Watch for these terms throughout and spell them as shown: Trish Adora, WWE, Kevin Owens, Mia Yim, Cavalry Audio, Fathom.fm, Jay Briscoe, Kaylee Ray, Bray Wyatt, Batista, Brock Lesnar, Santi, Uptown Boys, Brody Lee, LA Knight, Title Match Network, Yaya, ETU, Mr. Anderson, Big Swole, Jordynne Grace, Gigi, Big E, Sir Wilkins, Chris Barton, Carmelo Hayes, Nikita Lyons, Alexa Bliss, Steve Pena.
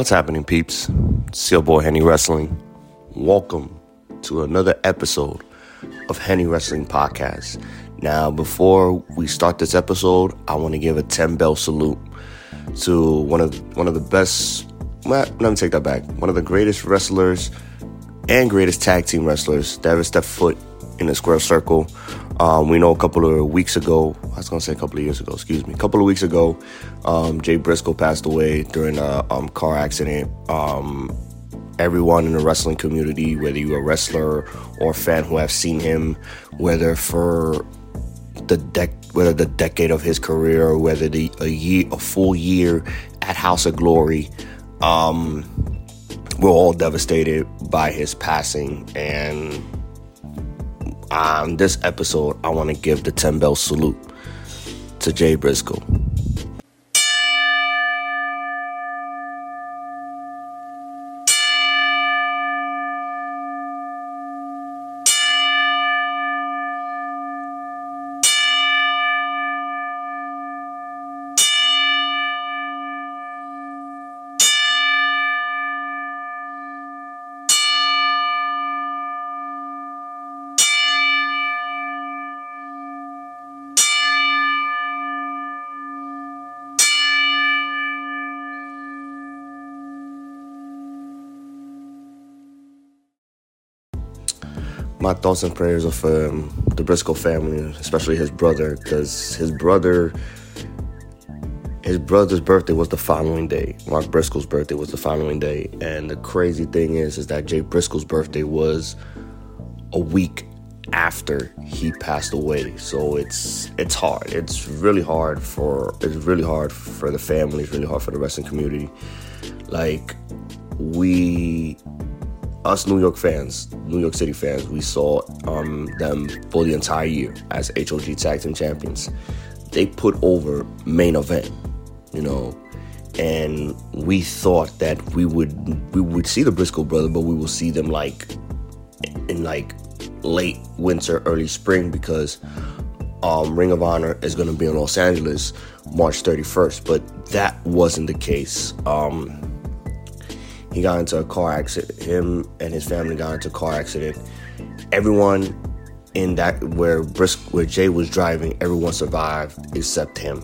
What's happening, peeps? It's your boy, Henny Wrestling. Welcome to another episode of Henny Wrestling Podcast. Now, before we start this episode, I want to give a 10-bell salute to one of the best... Let me take that back. One of the greatest wrestlers and greatest tag team wrestlers that ever stepped foot in the square circle. We know a couple of weeks ago, Jay Briscoe passed away during a car accident. Everyone in the wrestling community, whether you're a wrestler or fan who have seen him, whether the decade of his career or whether a full year at House of Glory, we're all devastated by his passing. And on this episode, I want to give the 10-bell salute to Jay Briscoe. My thoughts and prayers are for the Briscoe family, especially his brother, because his brother's birthday was the following day. Mark Briscoe's birthday was the following day. And the crazy thing is that Jay Briscoe's birthday was a week after he passed away. So it's hard. It's really hard for the family. It's really hard for the wrestling community. Like, us New York City fans, we saw them for the entire year as HOG Tag Team Champions. They put over main event, and we thought that we would see the Briscoe brother, but we will see them in late winter, early spring, because Ring of Honor is going to be in Los Angeles March 31st, but that wasn't the case. He got into a car accident. Him and his family got into a car accident. Everyone in that where Jay was driving, everyone survived except him.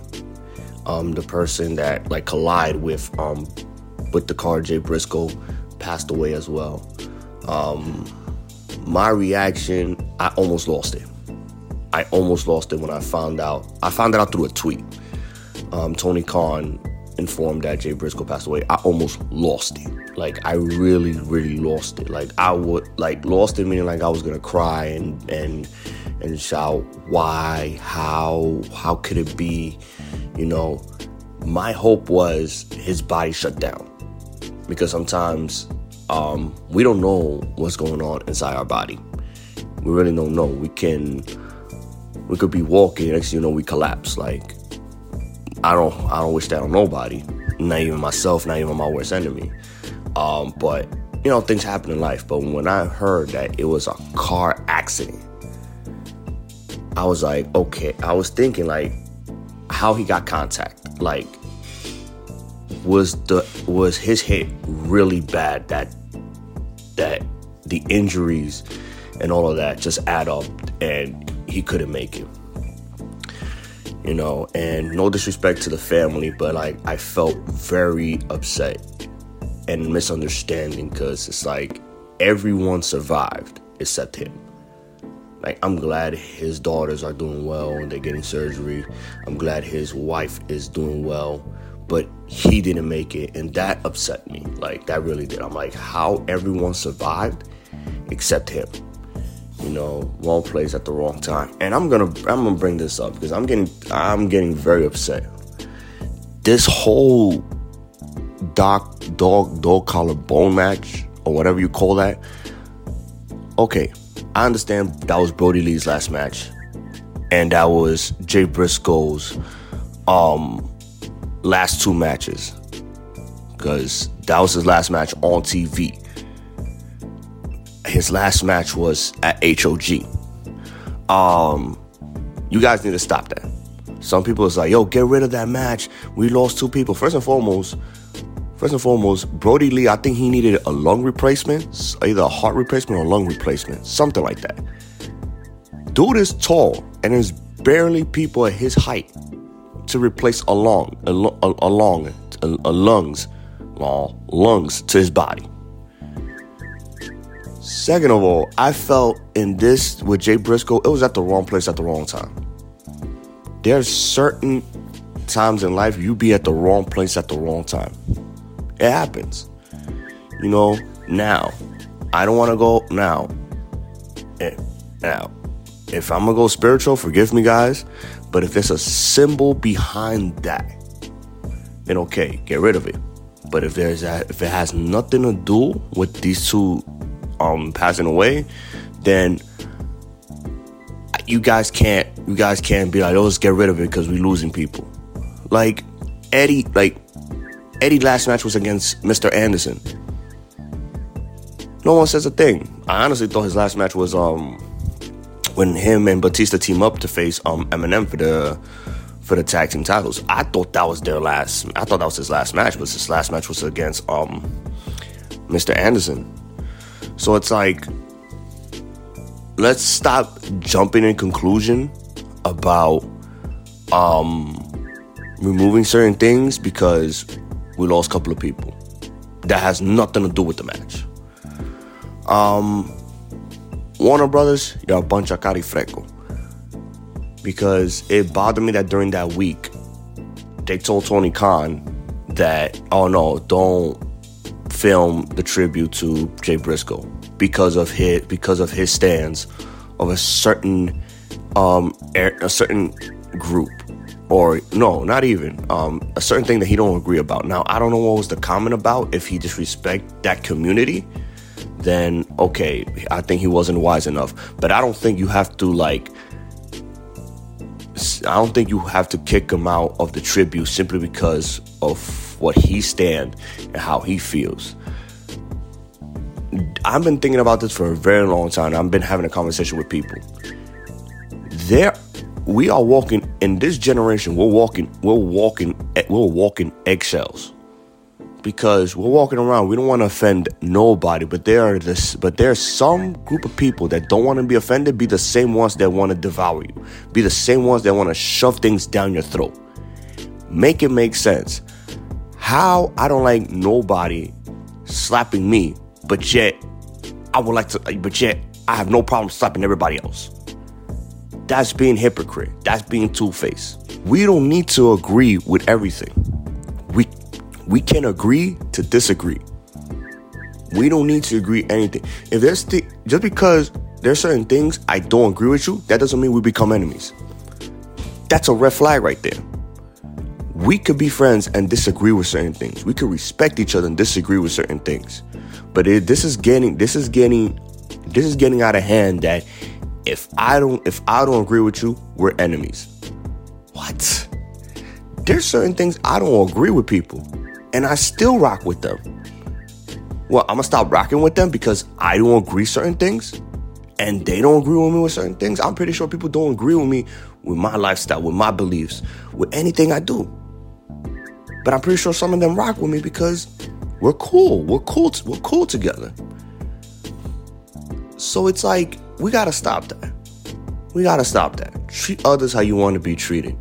The person that collided with the car, Jay Briscoe, passed away as well. My reaction, I almost lost it when I found out. I found that out through a tweet. Tony Khan informed that Jay Briscoe passed away. I almost lost it. I really, really lost it. Lost it, meaning I was gonna cry and shout, why, how could it be? My hope was his body shut down, because sometimes we don't know what's going on inside our body. We really don't know. We could be walking, next thing you know, we collapse. I don't wish that on nobody, not even myself, not even my worst enemy. But things happen in life. But when I heard that it was a car accident, I was like, okay. I was thinking how he got contact. Was his hit really bad that the injuries and all of that just add up and he couldn't make it? And no disrespect to the family, but I felt very upset and misunderstanding, because it's everyone survived except him. I'm glad his daughters are doing well and they're getting surgery. I'm glad his wife is doing well, but he didn't make it, and that upset me. That really did. I'm how everyone survived except him. Wrong place at the wrong time. And I'm gonna bring this up because I'm getting very upset. This whole dog collar bone match, or whatever you call that. Okay, I understand that was Brody Lee's last match, and that was Jay Briscoe's last two matches, because that was his last match on TV. His last match was at HOG. You guys need to stop that. Some people is get rid of that match. We lost two people. First and foremost, First and foremost, Brody Lee, I think he needed a lung replacement, either a heart replacement or a lung replacement, something like that. Dude is tall, and there's barely people at his height to replace lungs to his body. Second of all, I felt in this with Jay Briscoe, it was at the wrong place at the wrong time. There's certain times in life you be at the wrong place at the wrong time. It happens. You know, now, I don't want to go now. Now, if I'm going to go spiritual, forgive me, guys. But if there's a symbol behind that, then okay, get rid of it. But if there's that, if it has nothing to do with these two passing away, then you guys can't be like, oh, let's get rid of it because we're losing people. Like Eddie's last match was against Mr. Anderson. No one says a thing. I honestly thought his last match was when him and Batista team up to face Eminem for the tag team titles. I thought that was his last match, but his last match was against Mr. Anderson. So it's like, let's stop jumping in conclusion about removing certain things because we lost a couple of people. That has nothing to do with the match. Warner Brothers, you're a bunch of carifreco. Because it bothered me that during that week, they told Tony Khan that, oh no, don't film the tribute to Jay Briscoe because of his stance of a certain group, or no, not even a certain thing that he don't agree about. Now, I don't know what was the comment about. If he disrespect that community, then okay, I think he wasn't wise enough. But I don't think you have to kick him out of the tribute simply because of what he stands and how he feels. I've been thinking about this for a very long time. I've been having a conversation with people. We are walking in this generation. We're walking eggshells because we're walking around. We don't want to offend nobody, but there's some group of people that don't want to be offended. Be the same ones that want to devour you. Be the same ones that want to shove things down your throat. Make it make sense. How I don't like nobody slapping me, but yet I have no problem slapping everybody else. That's being hypocrite. That's being two-faced. We don't need to agree with everything. We can agree to disagree. We don't need to agree anything. If there's just because there's certain things I don't agree with you, that doesn't mean we become enemies. That's a red flag right there. We could be friends and disagree with certain things. We could respect each other and disagree with certain things. But this is getting out of hand. That if I don't agree with you, we're enemies. What? There's certain things I don't agree with people, and I still rock with them. Well, I'm gonna stop rocking with them because I don't agree certain things, and they don't agree with me with certain things. I'm pretty sure people don't agree with me with my lifestyle, with my beliefs, with anything I do. But I'm pretty sure some of them rock with me because we're cool. We're cool together. So it's like, we got to stop that. Treat others how you want to be treated.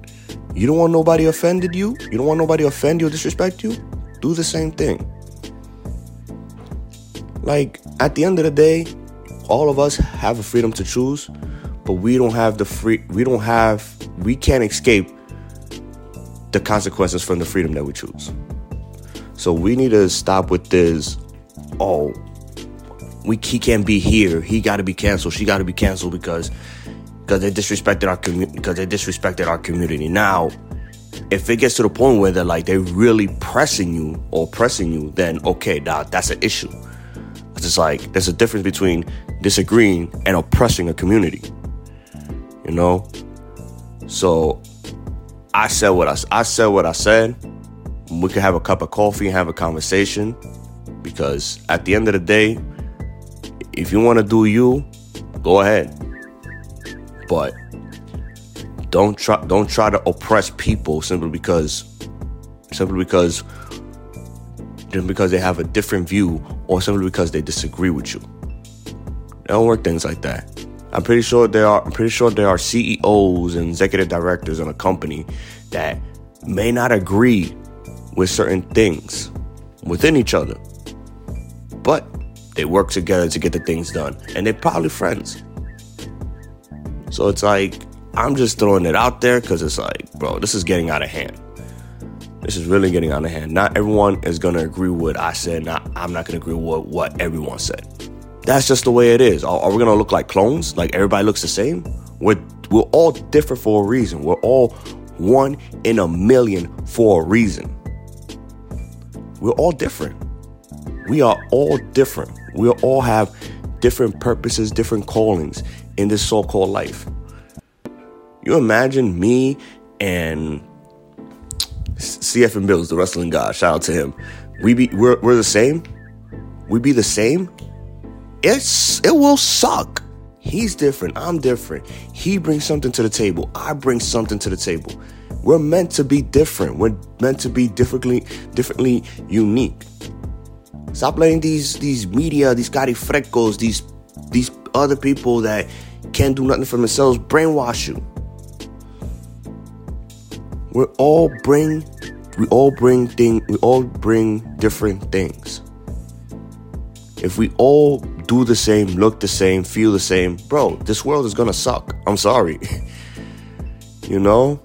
You don't want nobody offended you. You don't want nobody offend you or disrespect you. Do the same thing. Like, at the end of the day, all of us have a freedom to choose, but we don't have the free. We can't escape the consequences from the freedom that we choose. So we need to stop with this. Oh, he can't be here. He got to be canceled. She got to be canceled because they disrespected our community. Because they disrespected our community. Now, if it gets to the point where they're really pressing you, then okay, that's an issue. It's like there's a difference between disagreeing and oppressing a community. You know? So I said what I said. We could have a cup of coffee and have a conversation. Because at the end of the day, if you want to do you, go ahead. But don't try to oppress people simply because just because they have a different view or simply because they disagree with you. They don't work things like that. I'm pretty sure there are CEOs and executive directors in a company that may not agree with certain things within each other, but they work together to get the things done, and they're probably friends. So it's like, I'm just throwing it out there because it's like, bro, this is getting out of hand. This is really getting out of hand. Not everyone is going to agree with what I said. I'm not going to agree with what everyone said. That's just the way it is. Are we going to look like clones? Like everybody looks the same? We're all different for a reason. We're all one in a million for a reason. We're all different. We are all different. We all have different purposes, different callings in this so-called life. You imagine me and CF and Bills, the wrestling guy, shout out to him. We're the same. We be the same. It will suck. He's different. I'm different. He brings something to the table. I bring something to the table. We're meant to be different. We're meant to be differently unique. Stop letting these media, these carifrecos, these other people that can't do nothing for themselves brainwash you. We all bring different things. If we all do the same, look the same, feel the same, bro, this world is gonna suck. I'm sorry. You know?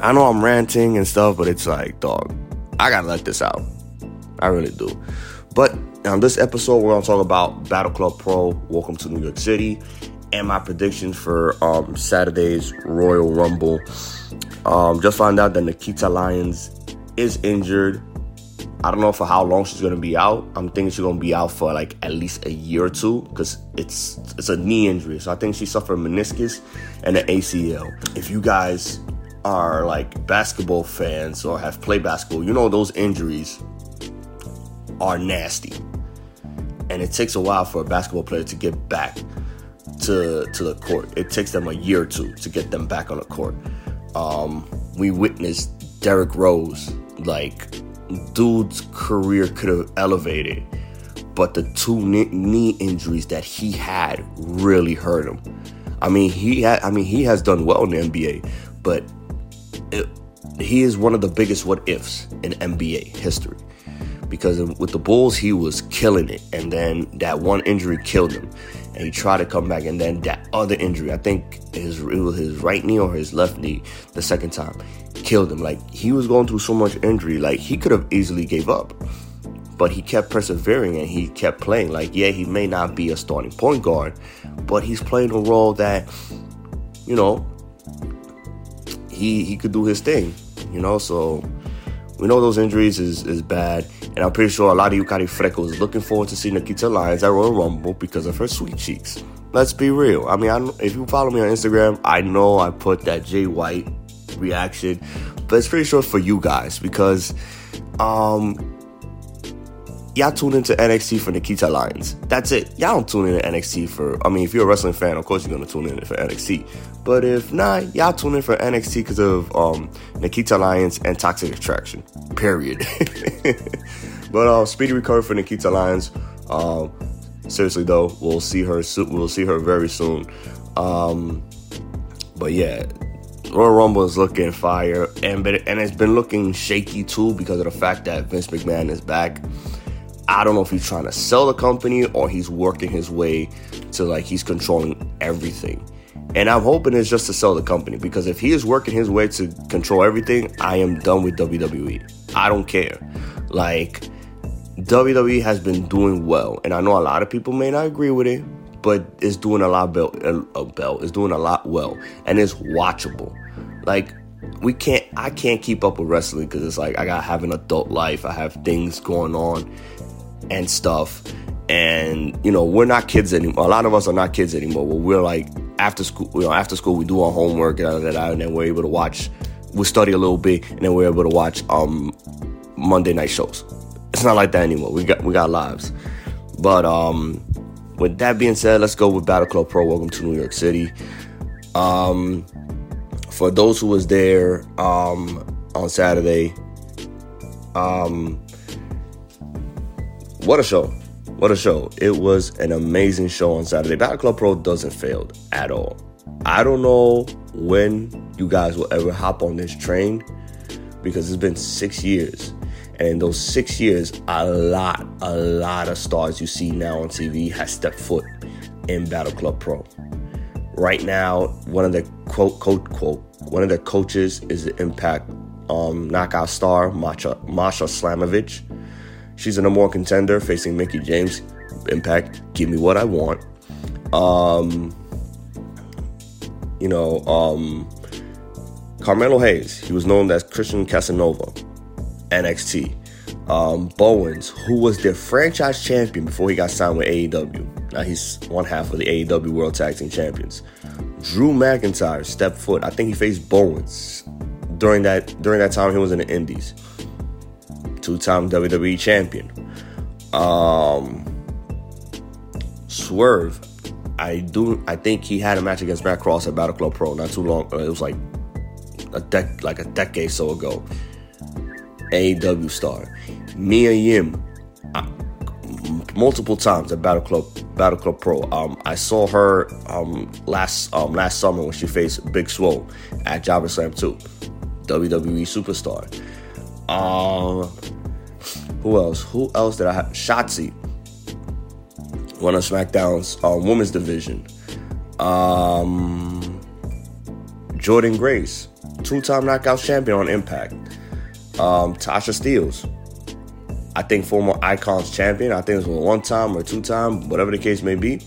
I know I'm ranting and stuff, but it's like, dog, I gotta let this out. I really do. But on this episode, we're gonna talk about Battle Club Pro, Welcome to New York City, and my predictions for Saturday's Royal Rumble. Just found out that Nikita Lyons is injured. I don't know for how long she's going to be out. I'm thinking she's going to be out for like at least a year or two because it's a knee injury. So I think she suffered a meniscus and an ACL. If you guys are like basketball fans or have played basketball, you know those injuries are nasty. And it takes a while for a basketball player to get back to the court. It takes them a year or two to get them back on the court. We witnessed Derrick Rose, like, dude's career could have elevated, but the two knee injuries that he had really hurt him. He has done well in the NBA, but he is one of the biggest what ifs in NBA history because with the Bulls he was killing it, and then that one injury killed him. And he tried to come back, and then that other injury, I think it was his right knee or his left knee the second time, killed him. Like, he was going through so much injury, like, he could have easily gave up. But he kept persevering, and he kept playing. Like, yeah, he may not be a starting point guard, but he's playing a role that, you know, he could do his thing, you know? So we know those injuries is bad, and I'm pretty sure a lot of you carifrecos is looking forward to seeing Nikita Lyons at Royal Rumble because of her sweet cheeks. Let's be real. If you follow me on Instagram, I know I put that Jay White reaction, but it's pretty sure for you guys because y'all tune into NXT for Nikita Lyons. That's it. Y'all don't tune in to NXT if you're a wrestling fan, of course you're going to tune in for NXT. But if not, y'all tune in for NXT because of Nikita Lyons and Toxic Attraction. Period. But speedy recovery for Nikita Lyons. Seriously though, we'll see her soon. We'll see her very soon. But yeah, Royal Rumble is looking fire. And it's been looking shaky too because of the fact that Vince McMahon is back. I don't know if he's trying to sell the company or he's working his way to, like, he's controlling everything. And I'm hoping it's just to sell the company because if he is working his way to control everything, I am done with WWE. I don't care. Like, WWE has been doing well. And I know a lot of people may not agree with it, but it's doing a lot well. And it's watchable. Like, I can't keep up with wrestling because it's like I got to have an adult life. I have things going on and stuff, and you know, we're not kids anymore. A lot of us are not kids anymore. Well, we're like after school we do our homework and then we're able to watch, we study a little bit, and then we're able to watch Monday night shows. It's not like that anymore. We got lives. But with that being said, let's go with Battle Club Pro, Welcome to New York City. For those who was there on Saturday, What a show. What a show. It was an amazing show on Saturday. Battle Club Pro doesn't fail at all. I don't know when you guys will ever hop on this train, because it's been 6 years. And in those 6 years, a lot of stars you see now on TV has stepped foot in Battle Club Pro. Right now, one of the one of the coaches is the Impact knockout star, Masha Slamovich. She's a number one contender facing Mickey James. Impact, give me what I want. Carmelo Hayes, he was known as Christian Casanova, NXT. Bowens, who was their franchise champion before he got signed with AEW. Now he's one half of the AEW World Tag Team Champions. Drew McIntyre stepped foot. I think he faced Bowens during that time he was in the Indies. Two-time WWE champion. Swerve, I think he had a match against Matt Cross at Battle Club Pro not too long. It was like a decade so ago. AEW star. Mia Yim, multiple times at Battle Club Pro. I saw her last summer when she faced Big Swole at Jobber Slam 2. WWE superstar. Who else did I have? Shotzi, one of SmackDown's women's division. Jordynne Grace, two-time knockout champion on Impact. Tasha Steelz, I think former Icons champion. I think it was one-time or two-time, whatever the case may be.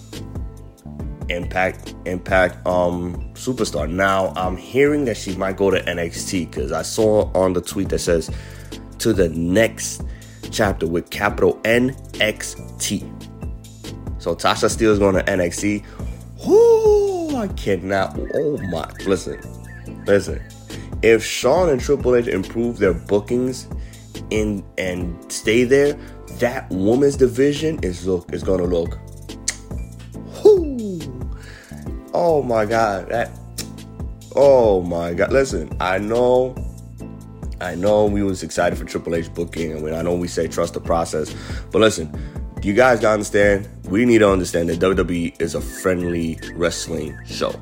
Impact superstar. Now I'm hearing that she might go to NXT, because I saw on the tweet that says to the next chapter with capital NXT. So Tasha Steelz is going to NXT. Whoo, I cannot. Oh my! Listen. If Shawn and Triple H improve their bookings and stay there, that women's division is going to look. Oh my God! Oh my God! Listen, I know we was excited for Triple H booking, and I know we say trust the process, but listen, you guys gotta understand. We need to understand that WWE is a friendly wrestling show.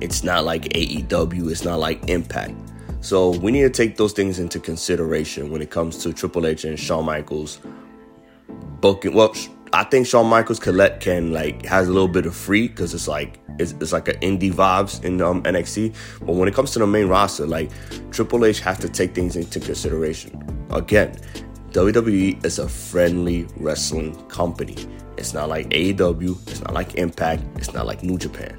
It's not like AEW. It's not like Impact. So we need to take those things into consideration when it comes to Triple H and Shawn Michaels booking. Well, I think Shawn Michaels has a little bit of free, because it's like an indie vibes in NXT. But when it comes to the main roster, Triple H has to take things into consideration. Again, WWE is a friendly wrestling company. It's not like AEW. It's not like Impact. It's not like New Japan.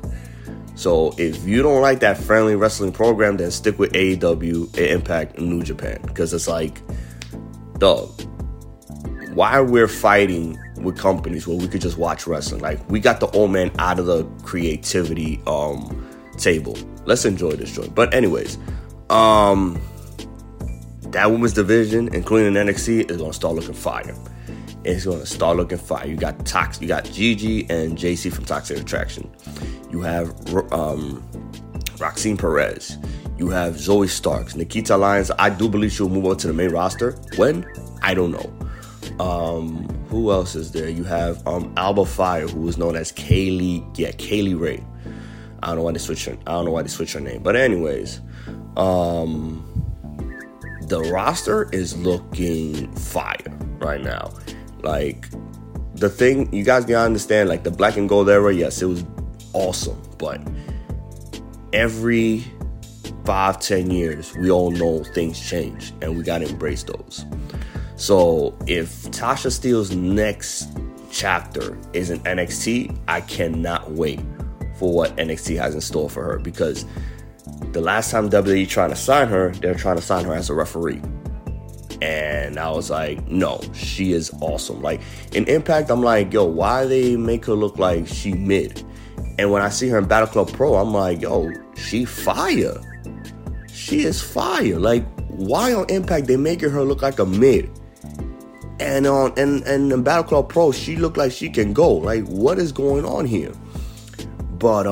So if you don't like that friendly wrestling program, then stick with AEW, Impact, and New Japan. Because it's like, dog, why we're fighting with companies where we could just watch wrestling? We got the old man out of the creativity table. Let's enjoy this joint. But anyways, that women's division, including NXT, is gonna start looking fire. You got Gigi and JC from Toxic Attraction. You have Roxanne Perez. You have Zoe Starks, Nikita Lyons. I do believe she'll move on to the main roster. When? I don't know. Who else is there? You have Alba Fire, who is known as Kaylee Ray. I don't know why they switched her name. But anyways, the roster is looking fire right now. The thing you guys gotta understand, the black and gold era, yes, it was awesome, but every 5-10 years we all know things change, and we gotta embrace those. So if Tasha Steelz's next chapter is in NXT, I cannot wait for what NXT has in store for her, because the last time WWE trying to sign her, they're trying to sign her as a referee. And I was like, no, she is awesome. In Impact, I'm like, yo, why they make her look like she mid? And when I see her in Battle Club Pro, I'm like, yo, she fire. She is fire. Why on Impact they making her look like a mid? And in Battle Club Pro, she looked like she can go. What is going on here? But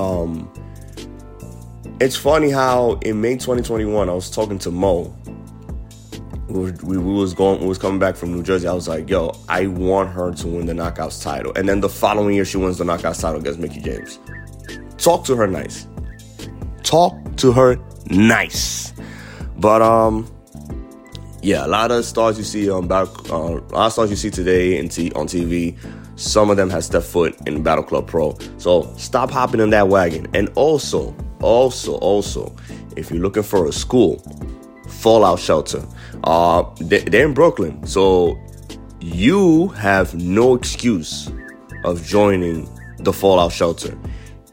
it's funny how in May 2021, I was talking to Mo. we was coming back from New Jersey, I was like, yo, I want her to win the Knockouts title. And then the following year, she wins the Knockouts title against Mickey James. Talk to her nice. But, yeah, a lot of stars you see on a lot of stars you see today on TV, some of them have stepped foot in Battle Club Pro. So stop hopping in that wagon. And also, if you're looking for a school, Fallout Shelter, they're in Brooklyn. So you have no excuse of joining the Fallout Shelter.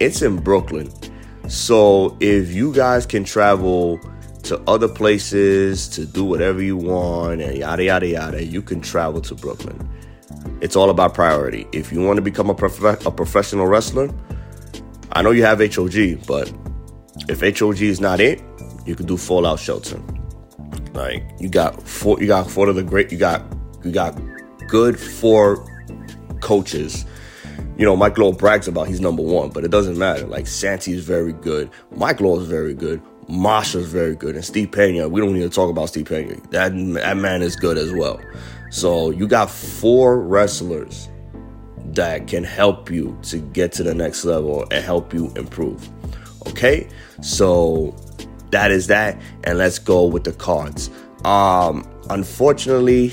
It's in Brooklyn. So if you guys can travel to other places to do whatever you want and yada, yada, yada, you can travel to Brooklyn. It's all about priority. If you want to become a professional wrestler, I know you have HOG, but if HOG is not it, you can do Fallout Shelter. Like, you got four of the great, you got good four coaches. You know, Mike Lowe brags about he's number one, but it doesn't matter. Like, Santi is very good. Mike Lowe is very good. Masha's very good. And Steve Pena, we don't need to talk about Steve Pena. That man is good as well. So you got four wrestlers that can help you to get to the next level and help you improve. Okay? So that is that. And let's go with the cards. Unfortunately,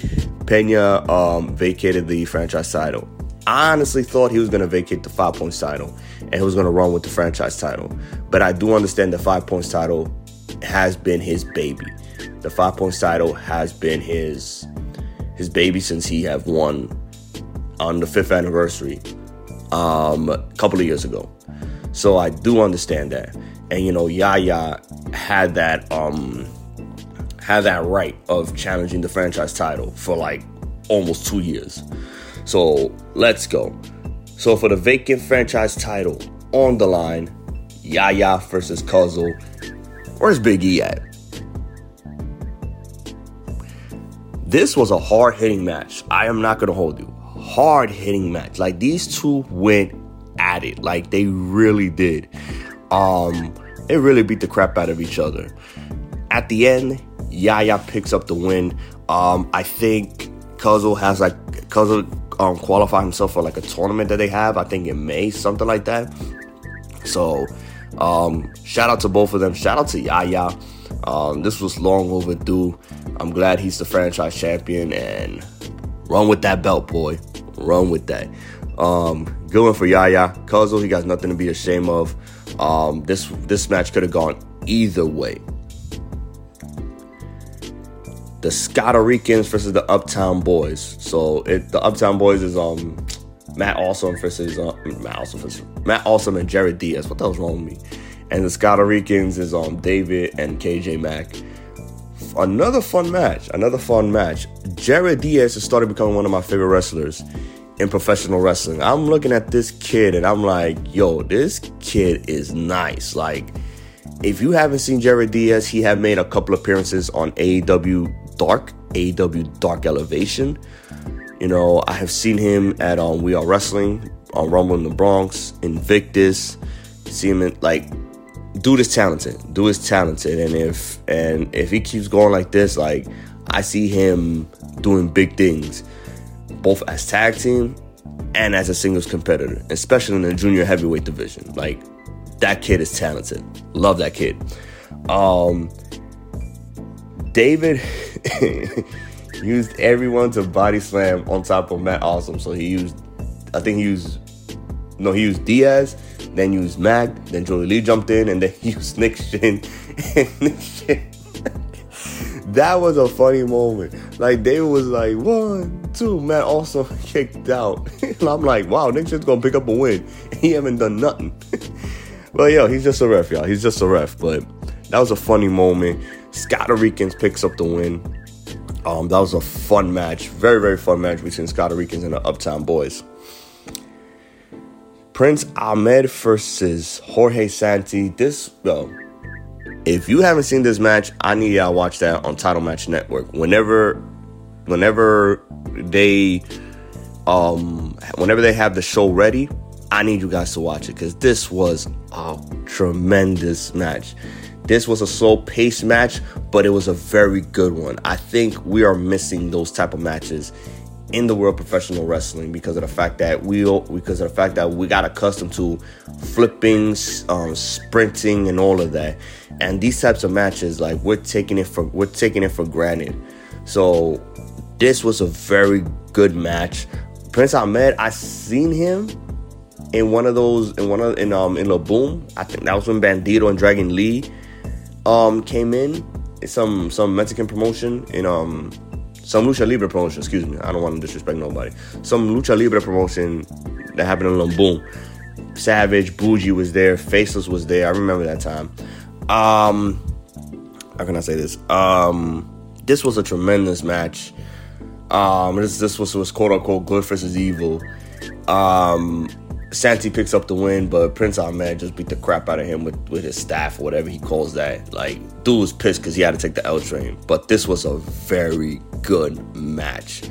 Pena vacated the franchise title. I honestly thought he was going to vacate the 5 points title and he was going to run with the franchise title. But I do understand the 5 points title has been his baby. The 5 points title has been his baby since he have won on the fifth anniversary a couple of years ago. So I do understand that. And, you know, Yaya had that right of challenging the franchise title for like almost 2 years. So let's go. So for the vacant franchise title on the line, Yaya versus Cuzzle. Where's Big E at? This was a hard-hitting match. I am not going to hold you. Hard-hitting match. Like, these two went at it. Like, they really did. They really beat the crap out of each other. At the end, Yaya picks up the win. I think Cuzzle has, like, qualify himself for like a tournament that they have, I think in May, something like that. So shout out to both of them. Shout out to Yaya. This was long overdue. I'm glad he's the franchise champion, and run with that belt, boy. Run with that. Good one for Yaya. Cuzzle, he got nothing to be ashamed of. This match could have gone either way. The Scotta Ricans versus the Uptown Boys. So the Uptown Boys is Matt Awesome and Jared Diaz. What the hell's wrong with me? And the Scotta Ricans is David and KJ Mack. Another fun match. Jared Diaz has started becoming one of my favorite wrestlers in professional wrestling. I'm looking at this kid and I'm like, yo, this kid is nice. Like, if you haven't seen Jared Diaz, he have made a couple appearances on AEW. AEW Dark Elevation. You know, I have seen him at We Are Wrestling, on Rumble in the Bronx, Invictus. See him in, like, dude is talented, and if he keeps going like this, like, I see him doing big things, both as tag team and as a singles competitor, especially in the junior heavyweight division. Like, that kid is talented. Love that kid. David used everyone to body slam on top of Matt Awesome. So he used Diaz, then used Mac, then Brody Lee jumped in, and then he used Nick Shin. That was a funny moment. Like, David was like, 1, 2, Matt Awesome kicked out. And I'm like, wow, Nick Shin's going to pick up a win. And he haven't done nothing. Well, yo, he's just a ref, y'all. He's just a ref. But that was a funny moment. Scotta Ricans picks up the win. That was a fun match. Very, very fun match between Scotta Ricans and the Uptown Boys. Prince Ahmed versus Jorge Santi. If you haven't seen this match, I need y'all watch that on Title Match Network. Whenever they have the show ready, I need you guys to watch it, because this was a tremendous match. This was a slow-paced match, but it was a very good one. I think we are missing those type of matches in the world of professional wrestling because of the fact that we got accustomed to flipping, sprinting, and all of that. And these types of matches, like we're taking it for granted. So this was a very good match. Prince Ahmed, I seen him in one of those in La Boom. I think that was when Bandido and Dragon Lee came in. It's some Mexican promotion in some Lucha Libre promotion, excuse me. I don't want to disrespect nobody. Some Lucha Libre promotion that happened in La Boom. Savage, Bougie was there, Faceless was there. I remember that time. How can I say this? This was a tremendous match. This was quote unquote good versus evil. Santi picks up the win, but Prince Ahmed just beat the crap out of him with his staff, whatever he calls that. Like, dude was pissed because he had to take the L train. But this was a very good match.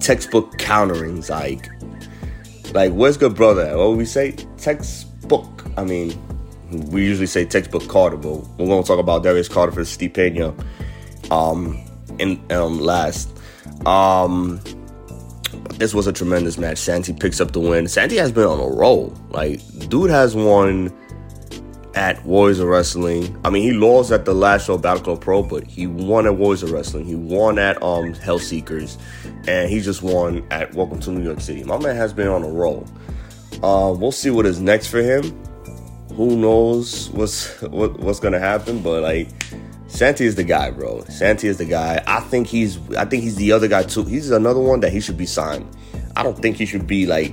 Textbook counterings, like where's good brother? What would we say? Textbook. I mean, we usually say textbook Carter, but we're gonna talk about Darius Carter for Steve Pena last. This was a tremendous match. Santi picks up the win. Santi has been on a roll. Like, dude has won at Warriors of Wrestling. I mean, he lost at the last show, Battle Club Pro, but he won at Warriors of Wrestling. He won at Hellseekers, and he just won at Welcome to New York City. My man has been on a roll. We'll see what is next for him. Who knows what's gonna happen? But like, Santi is the guy, bro. Santi is the guy. I think he's the other guy too. He's another one that he should be signed. I don't think he should be like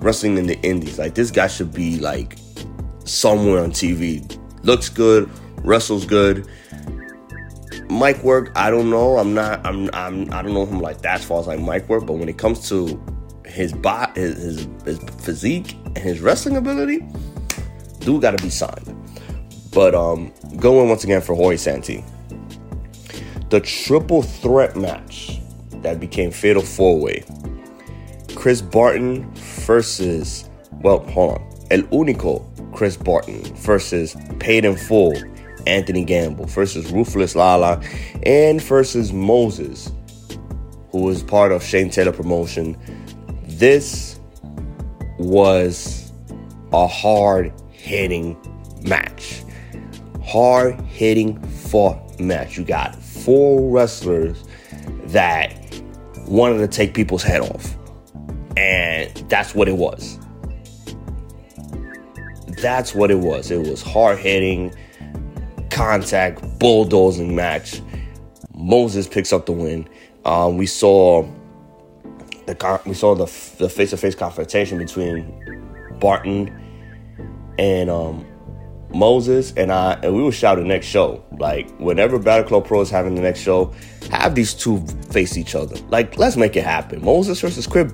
wrestling in the indies. Like, this guy should be like somewhere on TV. Looks good, wrestles good. Mic work, I don't know. I don't know him like that as far as like mic work, but when it comes to his physique and his wrestling ability, dude gotta be signed. But going once again for Jorge Santi. The triple threat match that became Fatal 4-Way. Chris Barton versus... Well, hold on. El Unico Chris Barton versus Paid in Full Anthony Gamble versus Ruthless Lala and versus Moses, who was part of Shane Taylor Promotion. This was a hard-hitting match. Hard-hitting fought match. You got four wrestlers that wanted to take people's head off. And that's what it was. That's what it was. It was hard-hitting, contact, bulldozing match. Moses picks up the win. We saw the face-to-face confrontation between Barton and Moses, and we will shout the next show. Like, whenever Battle Club Pro is having the next show, have these two face each other. Like, let's make it happen. Moses versus Chris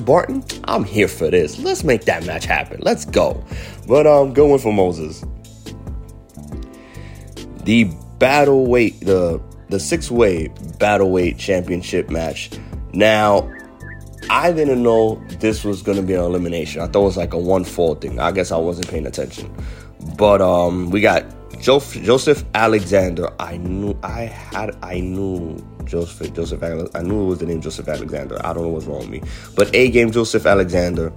Barton. I'm here for this. Let's make that match happen. Let's go. But good one for Moses. The battleweight, the six-way battleweight championship match. Now, I didn't know this was gonna be an elimination. I thought it was like a 1-4 thing. I guess I wasn't paying attention. But we got Joseph Alexander. I knew it was the name Joseph Alexander. I don't know what's wrong with me. But A-Game Joseph Alexander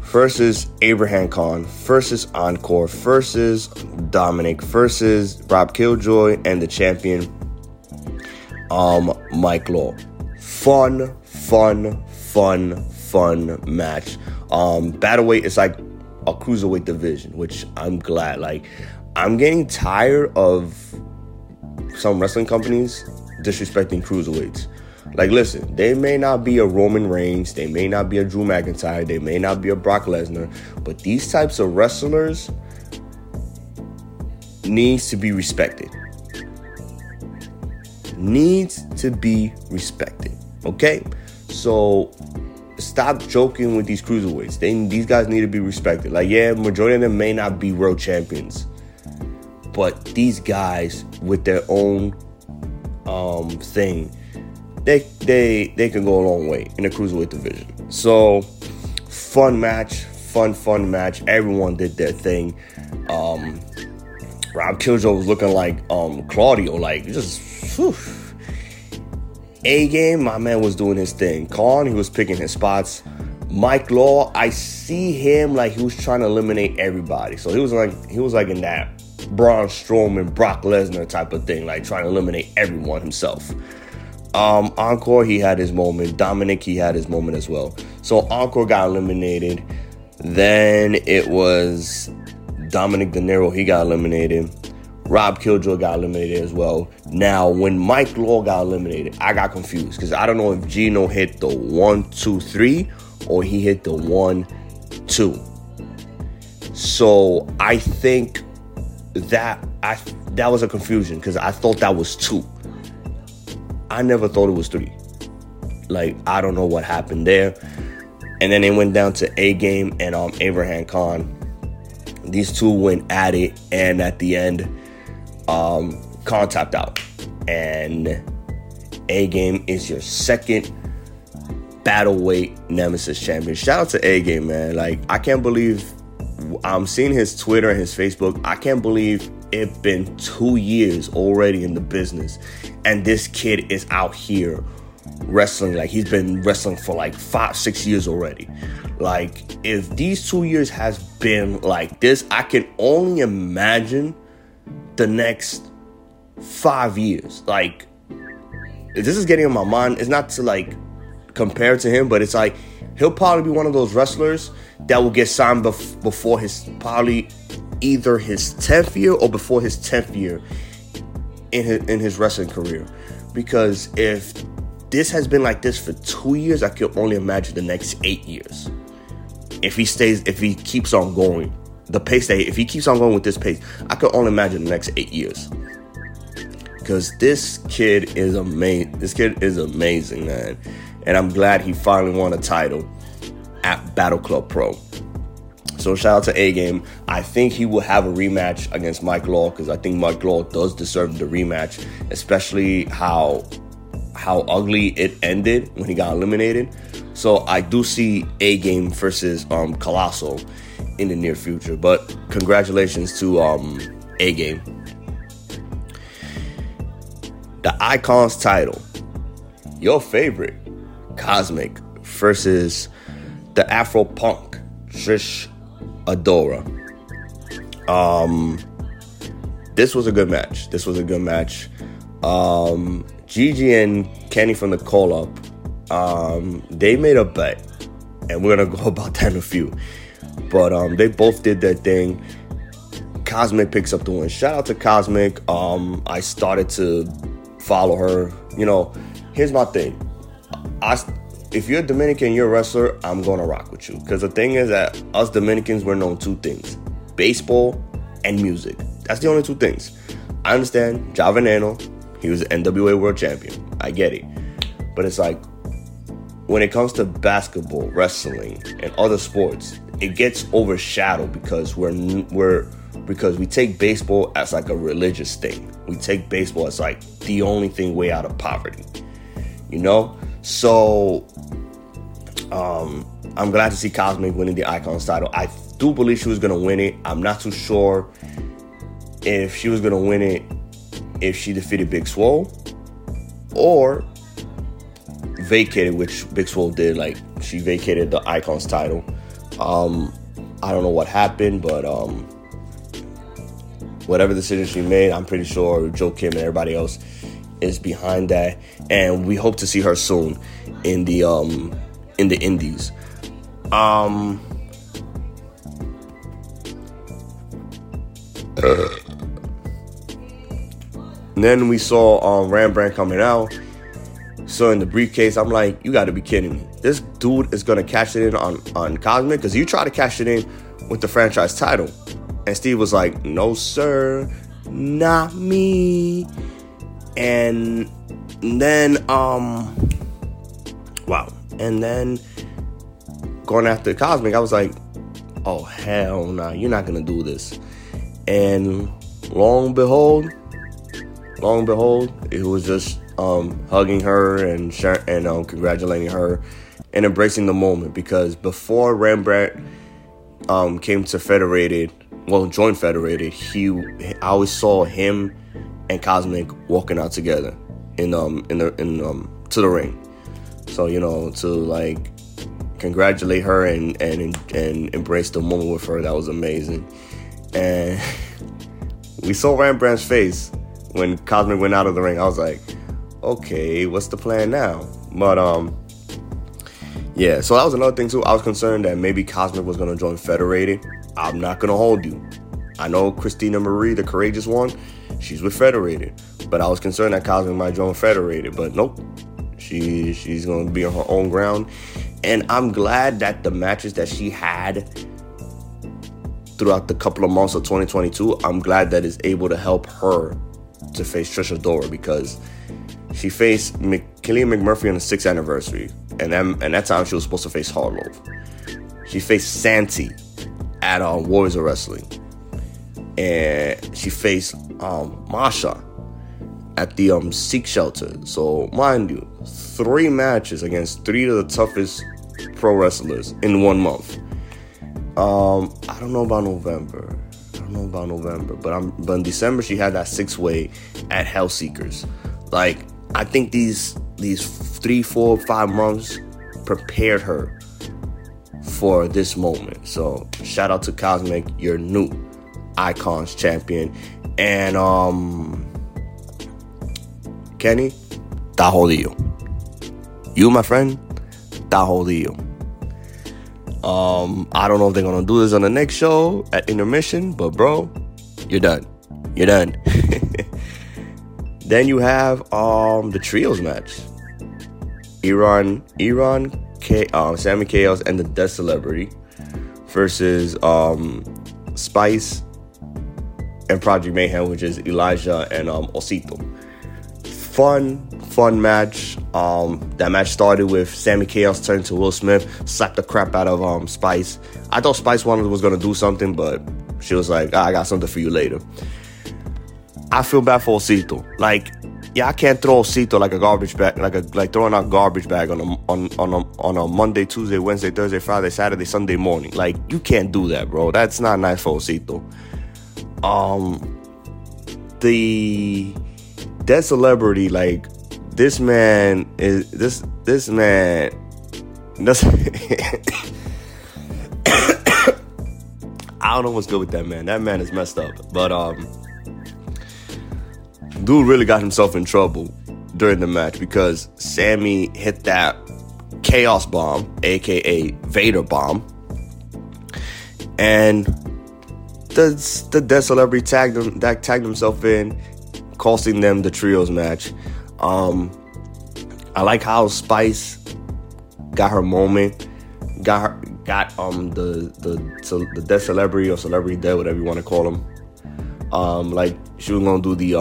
versus Abraham Khan versus Encore versus Dominic versus Rob Killjoy and the champion, Mike Lowe. Fun match. Battleweight is like a cruiserweight division, which I'm glad. Like, I'm getting tired of some wrestling companies disrespecting cruiserweights. Like, listen, they may not be a Roman Reigns, they may not be a Drew McIntyre, they may not be a Brock Lesnar, but these types of wrestlers needs to be respected. Needs to be respected. Okay? So stop joking with these cruiserweights. These guys need to be respected. Like, yeah, majority of them may not be world champions, but these guys with their own thing, they can go a long way in the cruiserweight division. So, fun match. Everyone did their thing. Rob Killjoy was looking like Claudio, like just whew. A game. My man was doing his thing. Khan, he was picking his spots. Mike Lowe, I see him like he was trying to eliminate everybody. So he was like in that Braun Strowman, Brock Lesnar type of thing, like trying to eliminate everyone himself. Encore, he had his moment. Dominic, he had his moment as well. So Encore got eliminated. Then it was Dominic De Niro, he got eliminated. Rob Killjoy got eliminated as well. Now, when Mike Lowe got eliminated, I got confused because I don't know if Gino hit the 1, 2, 3 or he hit the 1, 2. So I think that was a confusion because I thought that was 2. I never thought it was 3. Like, I don't know what happened there. And then it went down to A Game and Abraham Khan. These two went at it, and at the end, Khan tapped out. And A Game is your second battleweight nemesis champion. Shout out to A Game, man. Like, I can't believe I'm seeing his Twitter and his Facebook. I can't believe it's been 2 years already in the business, and this kid is out here wrestling. Like, he's been wrestling for like 5-6 years already. Like, if these 2 years has been like this, I can only imagine the next 5 years. Like, this is getting in my mind. It's not to like compare to him, but it's like he'll probably be one of those wrestlers that will get signed before his probably either his 10th year or before his 10th year in his wrestling career. Because if this has been like this for 2 years, I can only imagine the next 8 years. If he keeps on going with this pace, I can only imagine the next 8 years. Because this kid is amazing. This kid is amazing, man. And I'm glad he finally won a title at Battle Club Pro. So shout out to A Game. I think he will have a rematch against Mike Lowe, because I think Mike Lowe does deserve the rematch, especially how ugly it ended when he got eliminated. So I do see A Game versus Colossal in the near future. But congratulations to A Game. The Icons title, your favorite, Cosmic versus the Afro Punk, Trish Adora. This was a good match. Gigi and Kenny from the call-up, they made a bet, and we're going to go about that in a few. But they both did their thing. Cosmic picks up the win. Shout out to Cosmic. I started to follow her. You know, here's my thing. If you're Dominican, you're a wrestler, I'm going to rock with you. Because the thing is that us Dominicans, we're known two things. Baseball and music. That's the only two things. I understand Javanano, he was an NWA world champion. I get it. But it's like, when it comes to basketball, wrestling, and other sports, it gets overshadowed because we take baseball as like a religious thing. We take baseball as like the only thing way out of poverty. You know? So, I'm glad to see Cosmic winning the Icons title. I do believe she was going to win it. I'm not too sure if she was going to win it if she defeated Big Swole or vacated, which Big Swole did. Like, she vacated the Icons title. I don't know what happened, but whatever decision she made, I'm pretty sure Joe Kim and everybody else is behind that, and we hope to see her soon in the indies. And then we saw Rembrandt coming out. So in the briefcase, I'm like, you got to be kidding me. This dude is going to cash it in on Cosmic, because you try to cash it in with the franchise title. And Steve was like, no, sir, not me. And then, wow. And then going after Cosmic, I was like, oh, hell no, you're not going to do this. And lo and behold, it was just hugging her and congratulating her and embracing the moment. Because before Rembrandt came to Federated, well, joined Federated, I always saw him and Cosmic walking out together to the ring. So, you know, to like congratulate her and embrace the moment with her, that was amazing. And we saw Rembrandt's face when Cosmic went out of the ring. I was like, okay, what's the plan now? But yeah, so that was another thing too. I was concerned that maybe Cosmic was gonna join Federated. I'm not gonna hold you. I know Christina Marie, the courageous one, she's with Federated, but I was concerned that Cosmic might join Federated. But nope, she's gonna be on her own ground, and I'm glad that the matches that she had throughout the couple of months of 2022, I'm glad that it's able to help her to face Trish Adora, because she faced Killian McMurphy on the 6th anniversary, and that time she was supposed to face Harlov. She faced Santi at Warriors of Wrestling, and she faced Masha at the Sikh Shelter. So, mind you, 3 matches against 3 of the toughest pro wrestlers in 1 month. I don't know about November. But in December she had that 6-way at Hellseekers. Like, I think these 3, 4, 5 months prepared her for this moment. So shout out to Cosmic, your new Icons champion. And Kenny, está jodido. You, my friend, está jodido. I don't know if they're gonna do this on the next show at intermission, but bro, you're done. Then you have the trios match. Sammy Chaos and the Death Celebrity versus Spice and Project Mayhem, which is Elijah and Osito. Fun match. That match started with Sammy Chaos turning to Will Smith, slapped the crap out of Spice. I thought Spice was gonna do something, but she was like, I got something for you later. I feel bad for Osito. Like, yeah, I can't throw Osito like a garbage bag, like throwing out garbage bag on a Monday, Tuesday, Wednesday, Thursday, Friday, Saturday, Sunday morning. Like, you can't do that, bro. That's not nice for Osito. The Dead Celebrity, like, this man. I don't know what's good with that man. That man is messed up, but dude really got himself in trouble during the match because Sammy hit that Chaos Bomb, aka Vader Bomb, and the Death Celebrity tagged himself in, costing them the trios match. I like how Spice got her moment, the Death Celebrity or Celebrity Death, whatever you want to call him. Like, she was gonna do the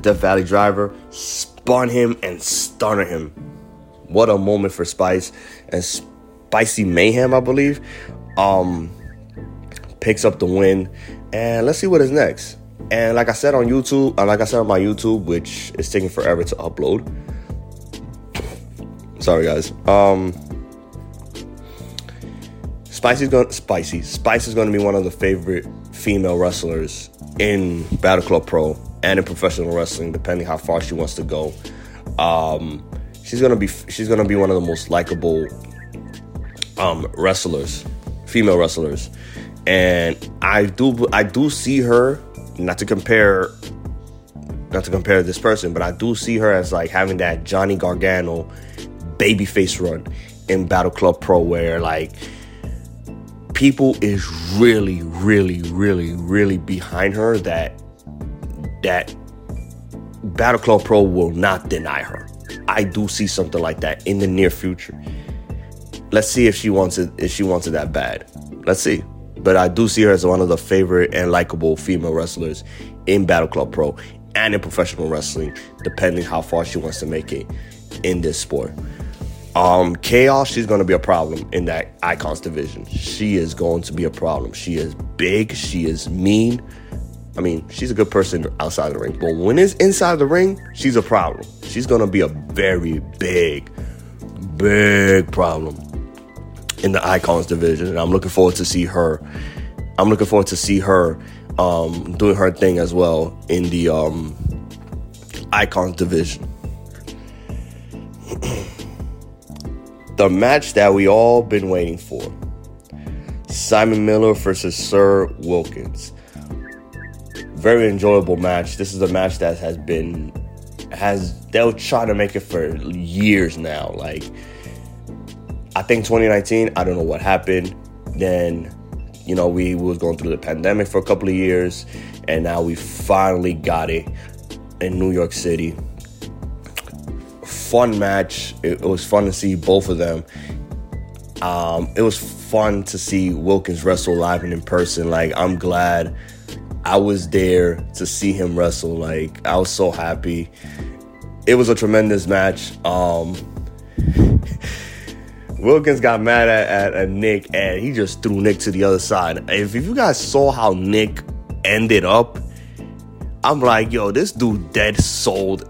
Death Valley Driver, spun him and stunner him. What a moment for Spice. And Spicy Mayhem, I believe, picks up the win. And let's see what is next. And like I said on YouTube, which is taking forever to upload. Sorry guys. Spice is gonna be one of the favorite female wrestlers in Battle Club Pro and in professional wrestling, depending how far she wants to go. She's gonna be one of the most likable wrestlers, female wrestlers, and I do see her. Not to compare this person, but I do see her as like having that Johnny Gargano babyface run in Battle Club Pro, where like people is really, really, really, really behind her, that Battle Club Pro will not deny her. I do see something like that in the near future. Let's see if she wants it. If she wants it that bad, let's see. But I do see her as one of the favorite and likable female wrestlers in Battle Club Pro and in professional wrestling, depending how far she wants to make it in this sport. Chaos, she's going to be a problem in that Icons division. She is going to be a problem. She is big. She is mean. I mean, she's a good person outside the ring, but when it's inside the ring, she's a problem. She's going to be a very big, big problem in the Icons division, and I'm looking forward to see her I'm looking forward to see her doing her thing as well in the Icons division. The match that we all been waiting for. Simon Miller versus Sir Wilkins. Very enjoyable match. This is a match that they'll try to make it for years now. Like, I think 2019, I don't know what happened. Then, you know, we was going through the pandemic for a couple of years, and now we finally got it in New York City. Fun match. It was fun to see both of them. It was fun to see Wilkins wrestle live and in person. Like, I'm glad I was there to see him wrestle. Like, I was so happy. It was a tremendous match. Wilkins got mad at Nick, and he just threw Nick to the other side. If you guys saw how Nick ended up, I'm like, yo, this dude dead sold.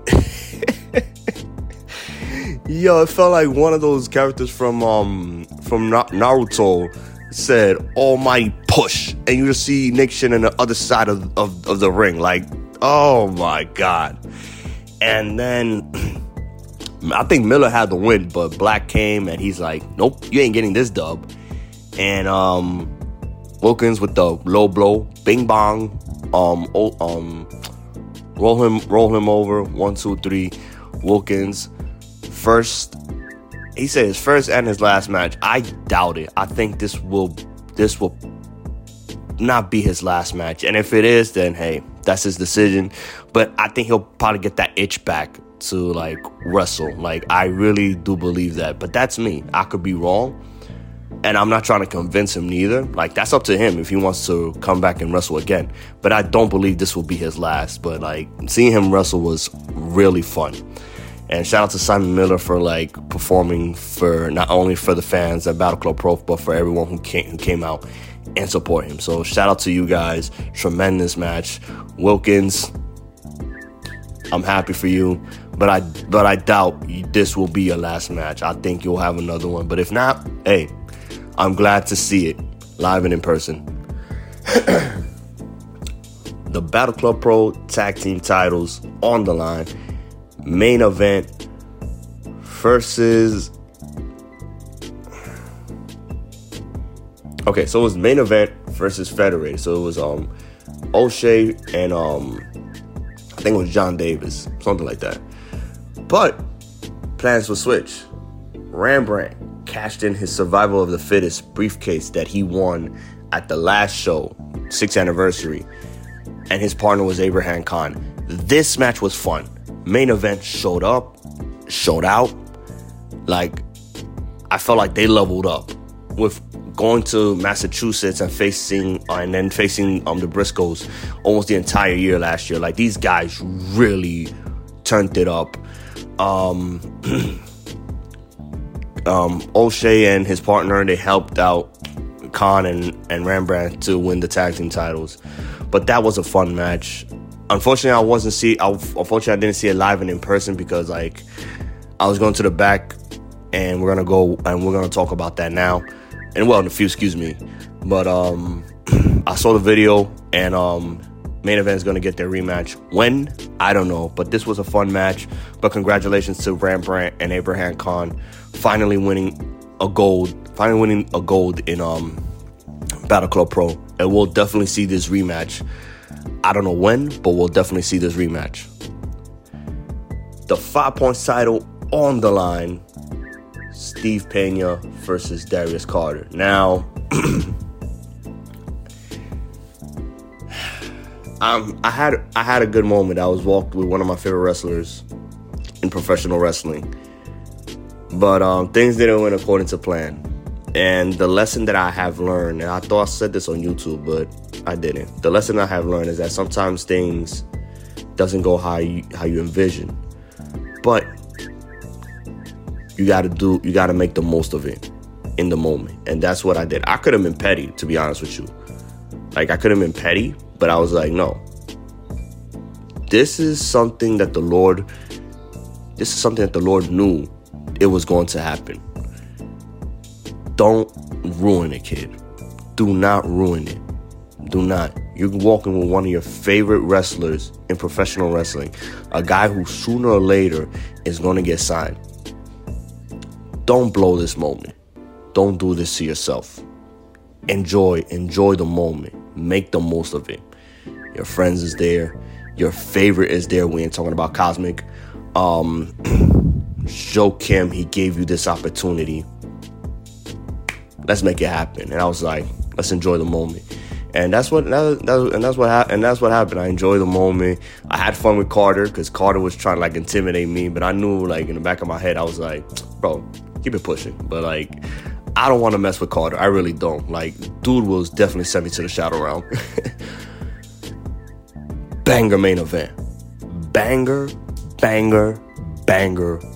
Yo, it felt like one of those characters from Naruto said, almighty push. And you just see Nick Shin on the other side of the ring. Like, oh, my God. And then... I think Miller had the win, but Black came and he's like, nope, you ain't getting this dub. And Wilkins with the low blow, bing bong, roll him over, 1, 2, 3. Wilkins first. He said his first and his last match. I doubt it. I think this will not be his last match. And if it is, then hey, that's his decision. But I think he'll probably get that itch back to like wrestle. Like, I really do believe that, but that's me. I could be wrong, and I'm not trying to convince him neither. Like, that's up to him if he wants to come back and wrestle again, but I don't believe this will be his last. But like, seeing him wrestle was really fun, and shout out to Simon Miller for like performing for not only for the fans at Battle Club Pro, but for everyone who came out and support him. So shout out to you guys. Tremendous match. Wilkins, I'm happy for you. But I doubt this will be your last match. I think you'll have another one. But if not, hey, I'm glad to see it live and in person. The Battle Club Pro Tag Team titles on the line. Main event versus... Okay, so it was main event versus Federated. So it was O'Shea and... I think it was John Davis, something like that. But plans were switched. Rembrandt cashed in his Survival of the Fittest briefcase that he won at the last show, 6th anniversary. And his partner was Abraham Khan. This match was fun. Main event showed out. Like, I felt like they leveled up with going to Massachusetts and facing the Briscoes almost the entire year last year. Like, these guys really turned it up. O'Shea and his partner, they helped out Khan and Rembrandt to win the tag team titles. But that was a fun match. Unfortunately, I didn't see it live and in person because like I was going to the back, and we're gonna talk about that now. And well, in a few, excuse me. But I saw the video, and main event is going to get their rematch. When? I don't know. But this was a fun match. But congratulations to Rembrandt and Abraham Khan finally winning a gold in Battle Club Pro. And we'll definitely see this rematch. I don't know when, but we'll definitely see this rematch. The 5 points title on the line. Steve Pena versus Darius Carter. Now, I had a good moment. I was walked with one of my favorite wrestlers in professional wrestling, but things didn't went according to plan. And the lesson that I have learned, and I thought I said this on YouTube, but I didn't. The lesson I have learned is that sometimes things doesn't go how you envision, but you got to make the most of it in the moment. And that's what I did. I could have been petty, to be honest with you. Like, I could have been petty, but I was like, no. This is something that the Lord knew it was going to happen. Don't ruin it, kid. Do not ruin it. Do not. You're walking with one of your favorite wrestlers in professional wrestling, a guy who sooner or later is going to get signed. Don't blow this moment. Don't do this to yourself. Enjoy the moment. Make the most of it. Your friends is there. Your favorite is there. We ain't talking about Cosmic. Joe Kim, he gave you this opportunity. Let's make it happen. And I was like, let's enjoy the moment. And that's what happened. I enjoyed the moment. I had fun with Carter because Carter was trying to like intimidate me, but I knew like in the back of my head I was like, bro, keep it pushing. But like, I don't want to mess with Carter. I really don't. Like, dude will definitely send me to the shadow realm. Banger main event. Banger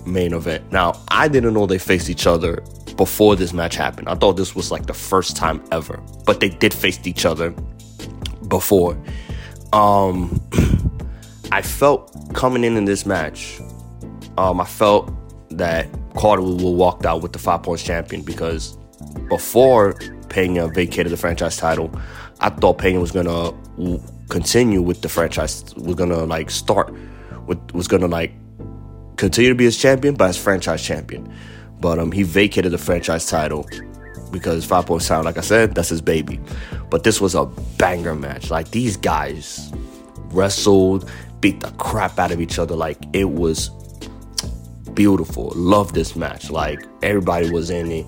main event. Now, I didn't know they faced each other before this match happened. I thought this was like the first time ever, but they did face each other before. I felt coming in this match, I felt that Carter will walk out with the 5 points champion, because before Pena vacated the franchise title, I thought Pena was gonna continue with the franchise, continue to be his champion, but as franchise champion. But he vacated the franchise title because 5 Point Sound, like I said, that's his baby. But this was a banger match. Like, these guys wrestled, beat the crap out of each other. Like, it was beautiful. Love this match. Like, everybody was in it.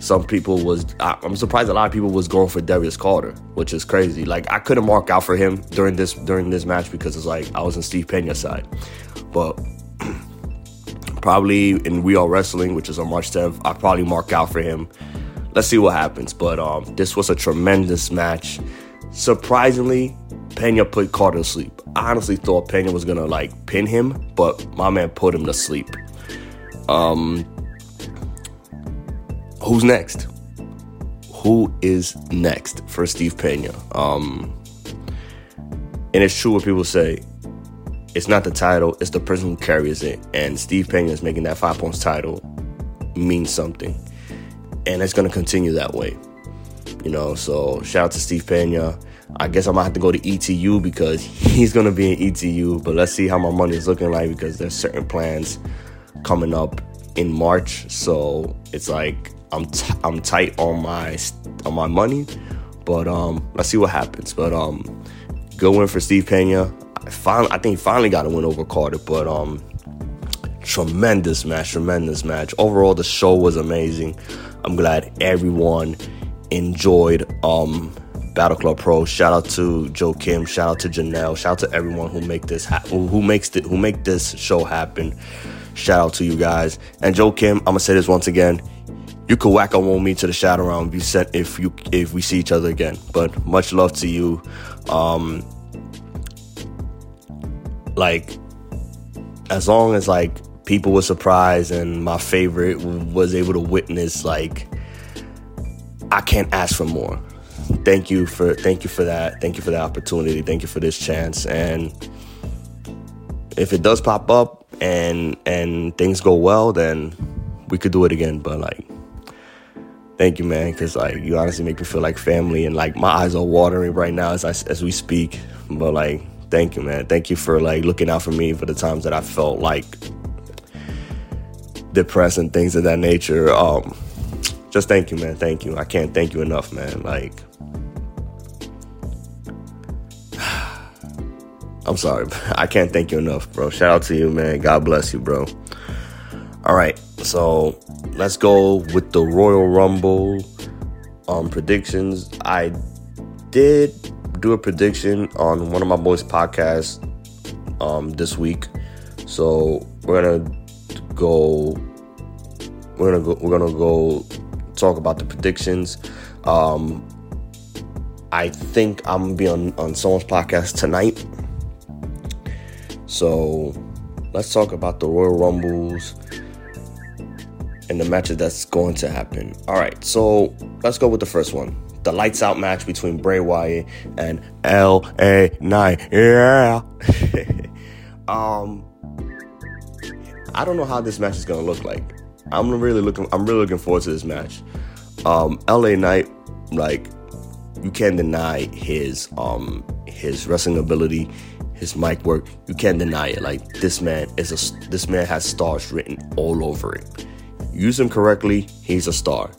Some people was, I'm surprised a lot of people was going for Darius Carter, which is crazy. Like, I couldn't mark out for him during this match because it's like I was on Steve Pena's side. But probably in We Are Wrestling, which is on March 10th, I'll probably mark out for him. Let's see what happens. But this was a tremendous match. Surprisingly, Pena put Carter to sleep. I honestly thought Pena was going to, like, pin him, but my man put him to sleep. Who's next? Who is next for Steve Pena? And it's true what people say. It's not the title, it's the person who carries it. And Steve Pena is making that 5 points title mean something. And it's going to continue that way. You know, so shout out to Steve Pena. I guess I might have to go to ETU because he's going to be in ETU. But let's see how my money is looking like, because there's certain plans coming up in March. So it's like I'm tight on my money. But let's see what happens. But go in for Steve Pena. I think he finally got a win over Carter, but tremendous match. Overall, the show was amazing. I'm glad everyone enjoyed Battle Club Pro. Shout out to Joe Kim, shout out to Janelle, shout out to everyone who make this show happen. Shout out to you guys. And Joe Kim, I'm gonna say this once again. You could whack on me to the shadow round if we see each other again. But much love to you. Like, as long as, like, people were surprised and my favorite was able to witness, like, I can't ask for more. Thank you for that. Thank you for the opportunity. Thank you for this chance. And if it does pop up and things go well, then we could do it again. But, like, thank you, man, because, like, you honestly make me feel like family. And, like, my eyes are watering right now as we speak. But, like, thank you, man. Thank you for, like, looking out for me for the times that I felt, like, depressed and things of that nature. Just thank you, man. Thank you. I can't thank you enough, man. Like, I'm sorry. I can't thank you enough, bro. Shout out to you, man. God bless you, bro. All right. So let's go with the Royal Rumble predictions. I did do a prediction on one of my boys' podcasts this week, so we're gonna go talk about the predictions. I think I'm gonna be on someone's podcast tonight, so let's talk about the Royal Rumbles and the matches that's going to happen. All right, so let's go with the first one. The lights out match between Bray Wyatt and LA Knight. Yeah. I don't know how this match is gonna look like. I'm really looking forward to this match. LA Knight, like, You can't deny his wrestling ability, his mic work. You can't deny it. Like, this man has stars written all over him. Use him correctly, he's a star.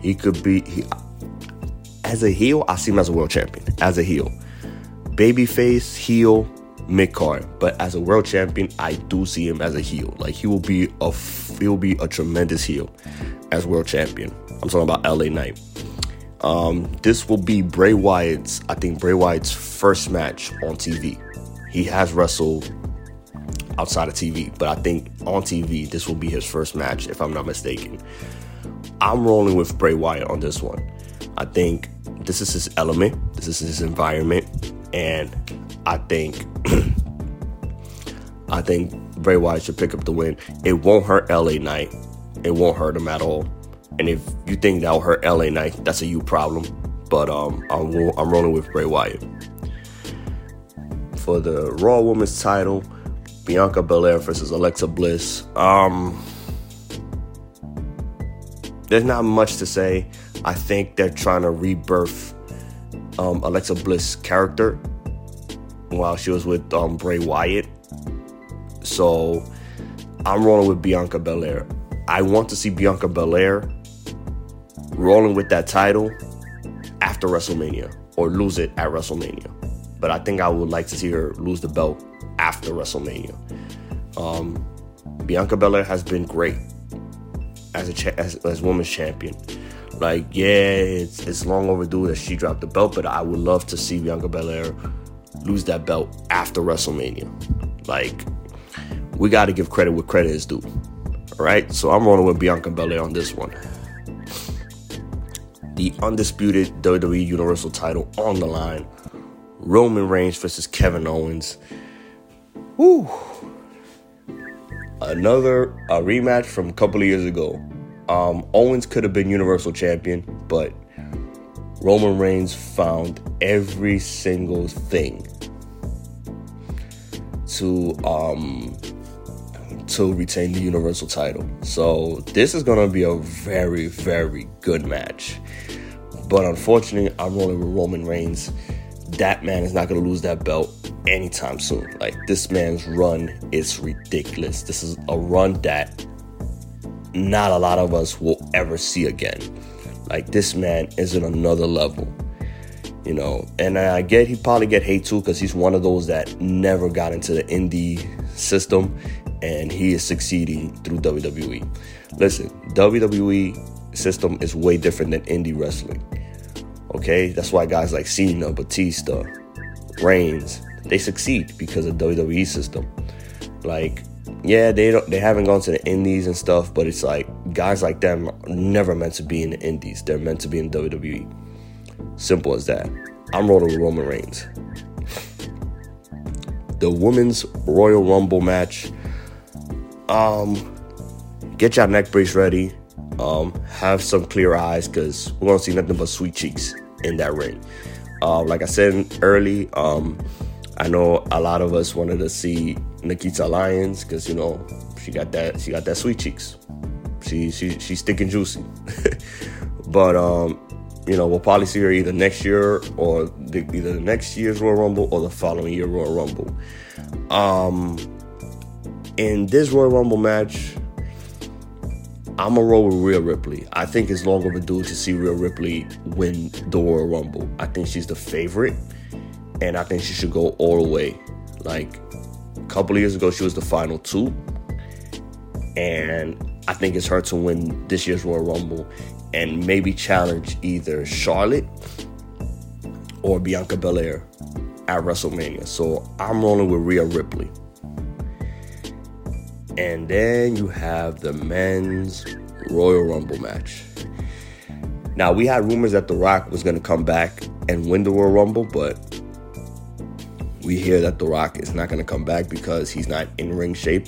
He could be as a heel. I see him as a world champion. As a heel, babyface, heel, mid-card. But as a world champion, I do see him as a heel. Like, he will be a tremendous heel as world champion. I'm talking about LA Knight. This will be Bray Wyatt's, I think, Bray Wyatt's first match on TV. He has wrestled outside of TV, but I think on TV, this will be his first match, if I'm not mistaken. I'm rolling with Bray Wyatt on this one. I think this is his element. This is his environment. And I think Bray Wyatt should pick up the win. It won't hurt LA Knight. It won't hurt him at all. And if you think that'll hurt LA Knight, that's a you problem. But I'm rolling with Bray Wyatt. For the Raw Women's title, Bianca Belair versus Alexa Bliss. There's not much to say. I think they're trying to rebirth Alexa Bliss' character while she was with Bray Wyatt. So I'm rolling with Bianca Belair. I want to see Bianca Belair rolling with that title after WrestleMania, or lose it at WrestleMania. But I think I would like to see her lose the belt after WrestleMania. Bianca Belair has been great as women's champion. Like, yeah, it's long overdue that she dropped the belt, but I would love to see Bianca Belair lose that belt after WrestleMania. Like, we got to give credit where credit is due. All right, so I'm rolling with Bianca Belair on this one. The undisputed WWE Universal title on the line. Roman Reigns versus Kevin Owens. Woo! Another rematch from a couple of years ago. Owens could have been Universal Champion, but Roman Reigns found every single thing to retain the Universal title. So this is going to be a very, very good match. But unfortunately, I'm rolling with Roman Reigns. That man is not going to lose that belt anytime soon. Like, this man's run is ridiculous. This is a run that not a lot of us will ever see again. Like, this man is at another level, you know. And I get he probably get hate too, because he's one of those that never got into the indie system, and he is succeeding through WWE. Listen, WWE system is way different than indie wrestling. Okay, that's why guys like Cena, Batista, Reigns, they succeed because of WWE system. Like, yeah, they haven't gone to the indies and stuff, but it's like guys like them are never meant to be in the indies. They're meant to be in WWE. Simple as that. I'm rolling with Roman Reigns. The women's Royal Rumble match. Get your neck brace ready. Have some clear eyes, because we're gonna see nothing but sweet cheeks in that ring. Like I said early, I know a lot of us wanted to see Nikita Lyons, because, you know, she got that sweet cheeks. She's thick and juicy. But you know, we'll probably see her either next year, or either next year's Royal Rumble or the following year Royal Rumble. In this Royal Rumble match, I'm going to roll with Rhea Ripley. I think it's long overdue to see Rhea Ripley win the Royal Rumble. I think she's the favorite, and I think she should go all the way. Like, a couple of years ago, she was the final two, and I think it's her to win this year's Royal Rumble and maybe challenge either Charlotte or Bianca Belair at WrestleMania. So I'm rolling with Rhea Ripley. And then you have the men's Royal Rumble match. Now, we had rumors that The Rock was going to come back and win the Royal Rumble, but we hear that The Rock is not going to come back because he's not in ring shape.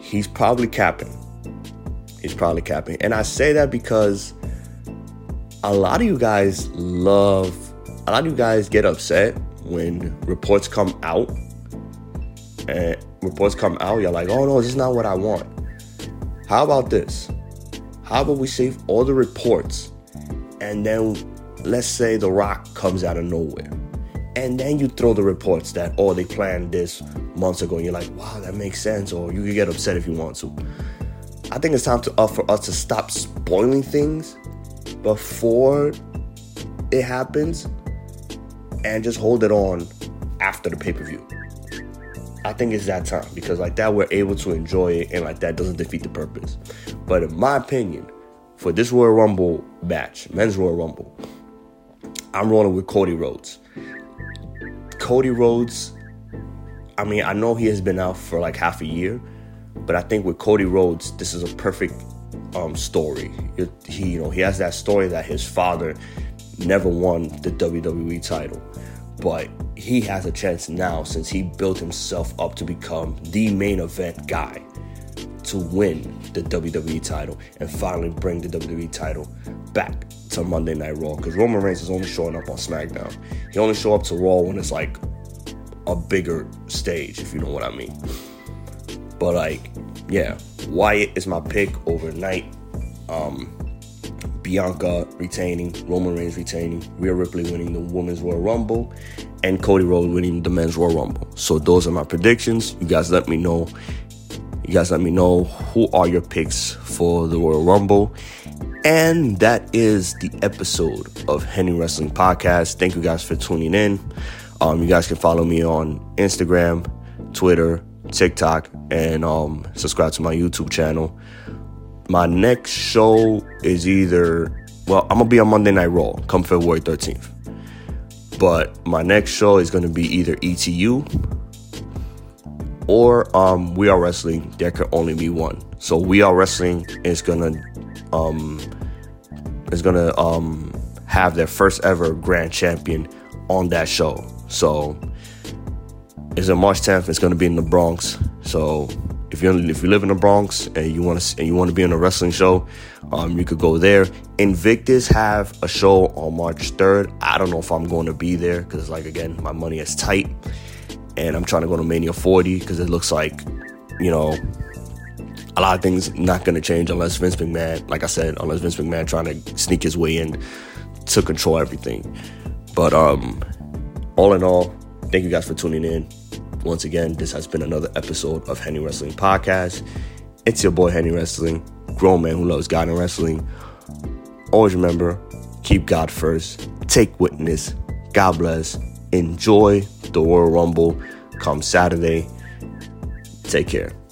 He's probably capping. And I say that because a lot of you guys get upset when reports come out. And reports come out, you're like, oh no, this is not what I want. How about this? How about we save all the reports, and then let's say The Rock comes out of nowhere, and then you throw the reports that, oh, they planned this months ago, and you're like, wow, that makes sense, or you can get upset if you want to. I think it's time for us to stop spoiling things before it happens and just hold it on after the pay-per-view. I think it's that time, because like that we're able to enjoy it, and like that doesn't defeat the purpose. But in my opinion, for this Royal Rumble match, men's Royal Rumble, I'm rolling with Cody Rhodes. Cody Rhodes, I mean, I know he has been out for like half a year, but I think with Cody Rhodes, this is a perfect story. He has that story that his father never won the WWE title, but he has a chance now, since he built himself up to become the main event guy, to win the WWE title and finally bring the WWE title back to Monday Night Raw. Because Roman Reigns is only showing up on SmackDown. He only shows up to Raw when it's like a bigger stage, if you know what I mean. But like, yeah, Wyatt is my pick overnight. Bianca retaining, Roman Reigns retaining, Rhea Ripley winning the Women's Royal Rumble, and Cody Rhodes winning the Men's Royal Rumble. So those are my predictions. You guys let me know. You guys let me know who are your picks for the Royal Rumble. And that is the episode of Henry Wrestling Podcast. Thank you guys for tuning in. You guys can follow me on Instagram, Twitter, TikTok, and subscribe to my YouTube channel. My next show is I'm going to be on Monday Night Raw come February 13th. But my next show is going to be either ETU or We Are Wrestling. There can only be one. So We Are Wrestling is going to have their first ever grand champion on that show. So it's on March 10th. It's going to be in the Bronx. So If you live in the Bronx and you want to be on a wrestling show, you could go there. Invictus have a show on March 3rd. I don't know if I'm going to be there because, like, again, my money is tight, and I'm trying to go to Mania 40 because it looks like, you know, a lot of things not going to change unless Vince McMahon, like I said, trying to sneak his way in to control everything. But all in all, thank you guys for tuning in. Once again, this has been another episode of Henry Wrestling Podcast. It's your boy, Henry Wrestling, grown man who loves God and wrestling. Always remember, keep God first, take witness, God bless, enjoy the Royal Rumble come Saturday. Take care.